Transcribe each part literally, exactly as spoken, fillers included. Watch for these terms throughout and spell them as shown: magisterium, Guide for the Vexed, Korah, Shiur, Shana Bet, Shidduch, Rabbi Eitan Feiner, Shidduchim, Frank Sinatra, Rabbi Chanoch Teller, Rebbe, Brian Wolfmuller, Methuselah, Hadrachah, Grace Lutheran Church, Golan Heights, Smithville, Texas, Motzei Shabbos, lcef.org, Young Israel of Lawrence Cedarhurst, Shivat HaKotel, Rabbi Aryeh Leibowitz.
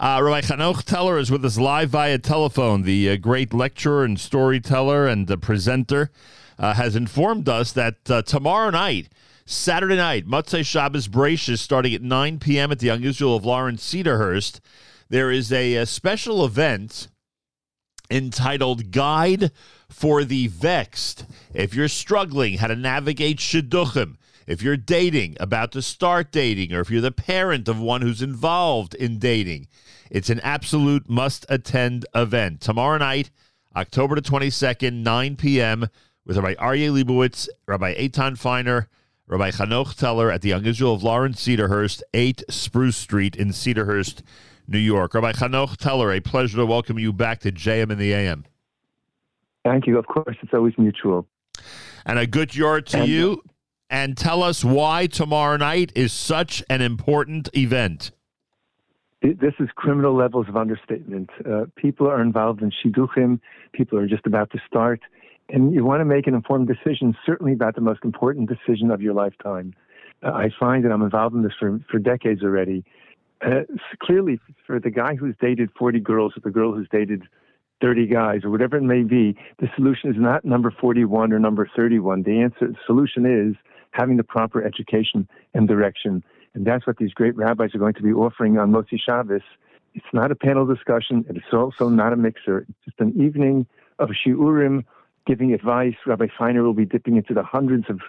Uh, Rabbi Chanoch Teller is with us live via telephone. The uh, great lecturer and storyteller and uh, presenter uh, has informed us that uh, tomorrow night, Saturday night, Motzei Shabbos Bresh is starting at nine p m at the Young Israel of Lawrence Cedarhurst. There is a, a special event entitled Guide for the Vexed. If you're struggling how to navigate Shidduchim, if you're dating, about to start dating, or if you're the parent of one who's involved in dating, it's an absolute must-attend event. Tomorrow night, October the twenty-second, nine p m, with Rabbi Aryeh Leibowitz, Rabbi Eitan Feiner, Rabbi Chanoch Teller at the Young Israel of Lawrence Cedarhurst, eight Spruce Street in Cedarhurst, New York. Rabbi Chanoch Teller, a pleasure to welcome you back to J M in the A M. Thank you. Of course, it's always mutual. And a good yard to and you. And tell us why tomorrow night is such an important event. This is criminal levels of understatement. Uh, people are involved in shidduchim. People are just about to start. And you want to make an informed decision, certainly about the most important decision of your lifetime. Uh, I find that I'm involved in this for, for decades already. Uh, clearly, for the guy who's dated forty girls or the girl who's dated thirty guys or whatever it may be, the solution is not number forty-one or number thirty-one. The answer, the solution is having the proper education and direction. And that's what these great rabbis are going to be offering on Motzei Shabbos. It's not a panel discussion. It's also not a mixer. It's just an evening of shiurim, giving advice. Rabbi Feiner will be dipping into the hundreds of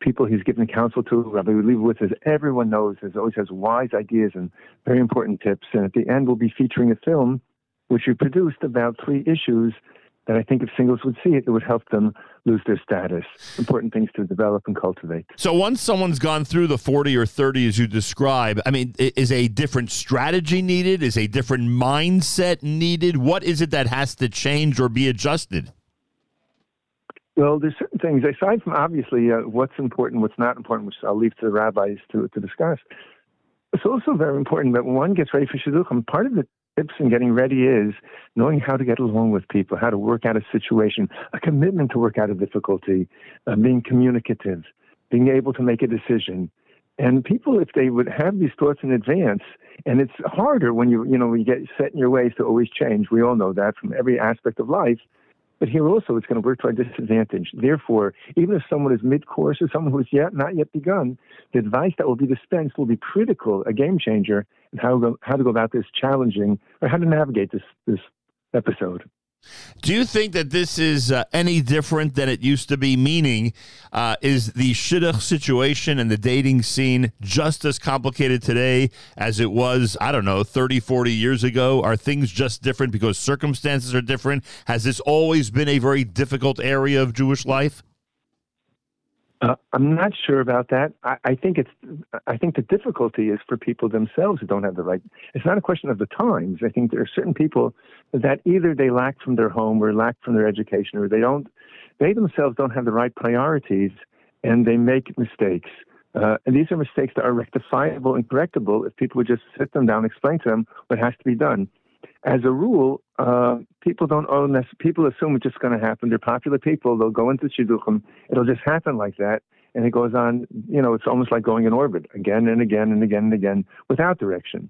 people he's given counsel to. Rabbi Leibowitz, as everyone knows, has always has wise ideas and very important tips. And at the end, we'll be featuring a film which we produced about three issues that I think if singles would see it, it would help them lose their status. Important things to develop and cultivate. So once someone's gone through the forty or thirty, as you describe, I mean, is a different strategy needed? Is a different mindset needed? What is it that has to change or be adjusted? Well, there's certain things, aside from obviously uh, what's important, what's not important, which I'll leave to the rabbis to, to discuss. It's also very important that when one gets ready for shidduchim, part of the tips in getting ready is knowing how to get along with people, how to work out a situation, a commitment to work out a difficulty, uh, being communicative, being able to make a decision. And people, if they would have these thoughts in advance, and it's harder when you, you know, you get set in your ways to always change. We all know that from every aspect of life. But here also, it's going to work to our disadvantage. Therefore, even if someone is mid-course or someone who's yet not yet begun, the advice that will be dispensed will be critical, a game changer, in how to go, how to go about this challenging or how to navigate this this episode. Do you think that this is uh, any different than it used to be? Meaning, uh, is the shidduch situation and the dating scene just as complicated today as it was, I don't know, thirty, forty years ago? Are things just different because circumstances are different? Has this always been a very difficult area of Jewish life? Uh, I'm not sure about that. I, I think it's. I think the difficulty is for people themselves who don't have the right. It's not a question of the times. I think there are certain people that either they lack from their home or lack from their education, or they don't. They themselves don't have the right priorities, and they make mistakes. Uh, and these are mistakes that are rectifiable and correctable if people would just sit them down, explain to them what has to be done. As a rule, uh, people don't own this. People assume it's just going to happen. They're popular people. They'll go into shidduchim. It'll just happen like that. And it goes on, you know, it's almost like going in orbit again and again and again and again without direction.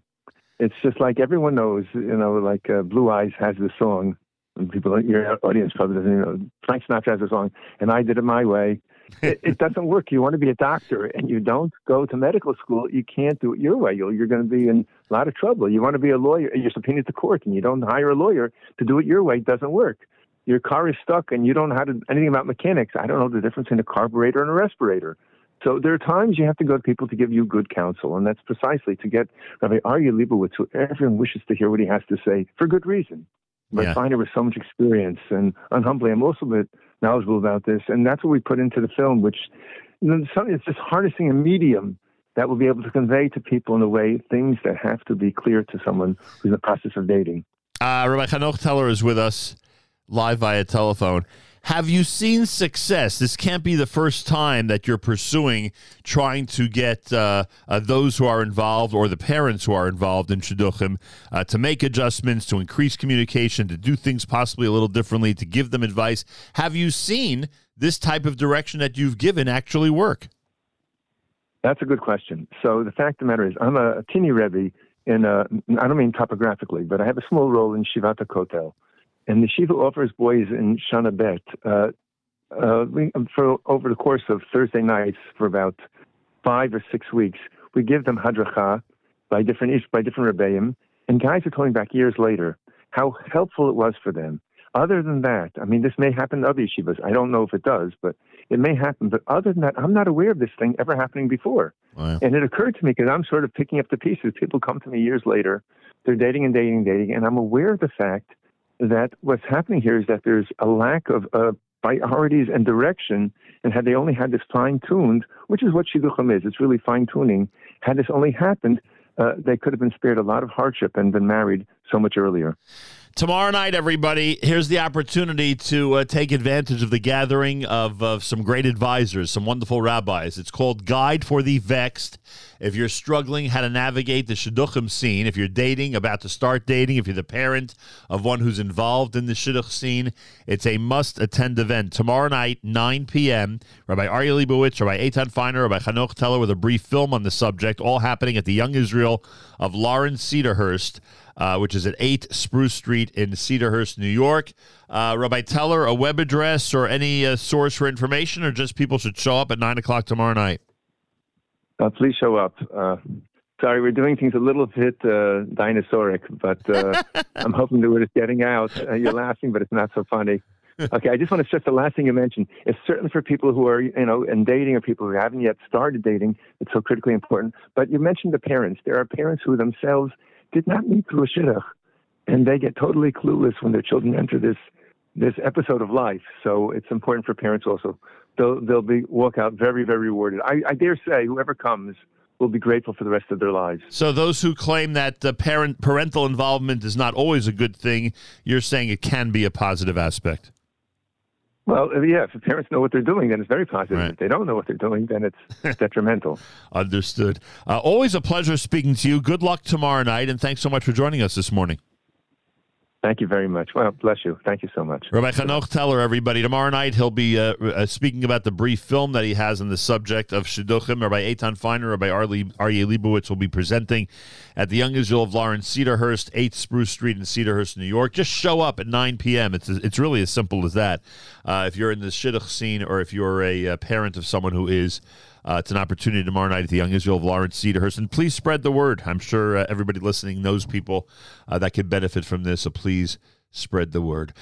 It's just like everyone knows, you know, like uh, Blue Eyes has this song. And people, your audience probably doesn't even know. Frank Sinatra has a song, and I did it my way. it, it doesn't work. You want to be a doctor, and you don't go to medical school. You can't do it your way. You'll, you're going to be in a lot of trouble. You want to be a lawyer. You're subpoenaed to court, and you don't hire a lawyer to do it your way. It doesn't work. Your car is stuck, and you don't know how to, anything about mechanics. I don't know the difference between a carburetor and a respirator. So there are times you have to go to people to give you good counsel, and that's precisely to get Rabbi Aryeh Leibowitz, who everyone wishes to hear what he has to say, for good reason. But yeah. Feiner with so much experience, and unhumbly, I'm also a bit knowledgeable about this, and that's what we put into the film, which you know, it's just harnessing a medium that will be able to convey to people in a way things that have to be clear to someone who's in the process of dating. Uh, Rabbi Chanoch Teller is with us live via telephone. Have you seen success? This can't be the first time that you're pursuing trying to get uh, uh, those who are involved or the parents who are involved in shidduchim uh, to make adjustments, to increase communication, to do things possibly a little differently, to give them advice. Have you seen this type of direction that you've given actually work? That's a good question. So the fact of the matter is I'm a teeny Rebbe in a, I don't mean topographically, but I have a small role in Shivat HaKotel. And the Shiva offers boys in Shana Bet uh, uh, we, for over the course of Thursday nights for about five or six weeks. We give them Hadrachah by different by different Rebbeim, and guys are coming back years later how helpful it was for them. Other than that, I mean, this may happen to other yeshivas. I don't know if it does, but it may happen. But other than that, I'm not aware of this thing ever happening before. Wow. And it occurred to me, because I'm sort of picking up the pieces. People come to me years later. They're dating and dating and dating. And I'm aware of the fact that what's happening here is that there's a lack of uh, priorities and direction. And had they only had this fine-tuned, which is what Shidduchim is, it's really fine-tuning. Had this only happened, uh, they could have been spared a lot of hardship and been married so much earlier. Tomorrow night, everybody, here's the opportunity to uh, take advantage of the gathering of, of some great advisors, some wonderful rabbis. It's called Guide for the Vexed. If you're struggling how to navigate the Shidduchim scene, if you're dating, about to start dating, if you're the parent of one who's involved in the Shidduch scene, it's a must-attend event. Tomorrow night, nine p m, Rabbi Aryeh Leibowitz, Rabbi Eitan Feiner, Rabbi Chanoch Teller with a brief film on the subject, all happening at the Young Israel of Lawrence Cedarhurst. Uh, which is at eight Spruce Street in Cedarhurst, New York. Uh, Rabbi Teller, a web address or any uh, source for information, or just people should show up at nine o'clock tomorrow night? Uh, please show up. Uh, sorry, we're doing things a little bit uh, dinosauric, but uh, I'm hoping that we're just getting out. Uh, you're laughing, but it's not so funny. Okay, I just want to stress the last thing you mentioned. It's certainly for people who are, you know, in dating, or people who haven't yet started dating. It's so critically important. But you mentioned the parents. There are parents who themselves did not meet through a shidduch, and they get totally clueless when their children enter this this episode of life. So it's important for parents also. They'll they'll be walk out very, very rewarded. I, I dare say whoever comes will be grateful for the rest of their lives. So those who claim that the parent parental involvement is not always a good thing, you're saying it can be a positive aspect. Well, yeah, if the parents know what they're doing, then it's very positive. Right. If they don't know what they're doing, then it's detrimental. Understood. Uh, always a pleasure speaking to you. Good luck tomorrow night, and thanks so much for joining us this morning. Thank you very much. Well, bless you. Thank you so much. Rabbi Chanoch Teller, everybody. Tomorrow night he'll be uh, uh, speaking about the brief film that he has on the subject of Shidduchim. Rabbi Eitan Feiner, Rabbi Aryeh Leibowitz will be presenting at the Young Israel of Lawrence Cedarhurst, eighth Spruce Street in Cedarhurst, New York. Just show up at nine p m It's it's really as simple as that. Uh, if you're in the Shidduch scene, or if you're a uh, parent of someone who is, Uh, it's an opportunity tomorrow night at the Young Israel of Lawrence Cedarhurst. And please spread the word. I'm sure uh, everybody listening knows people uh, that could benefit from this, so please spread the word.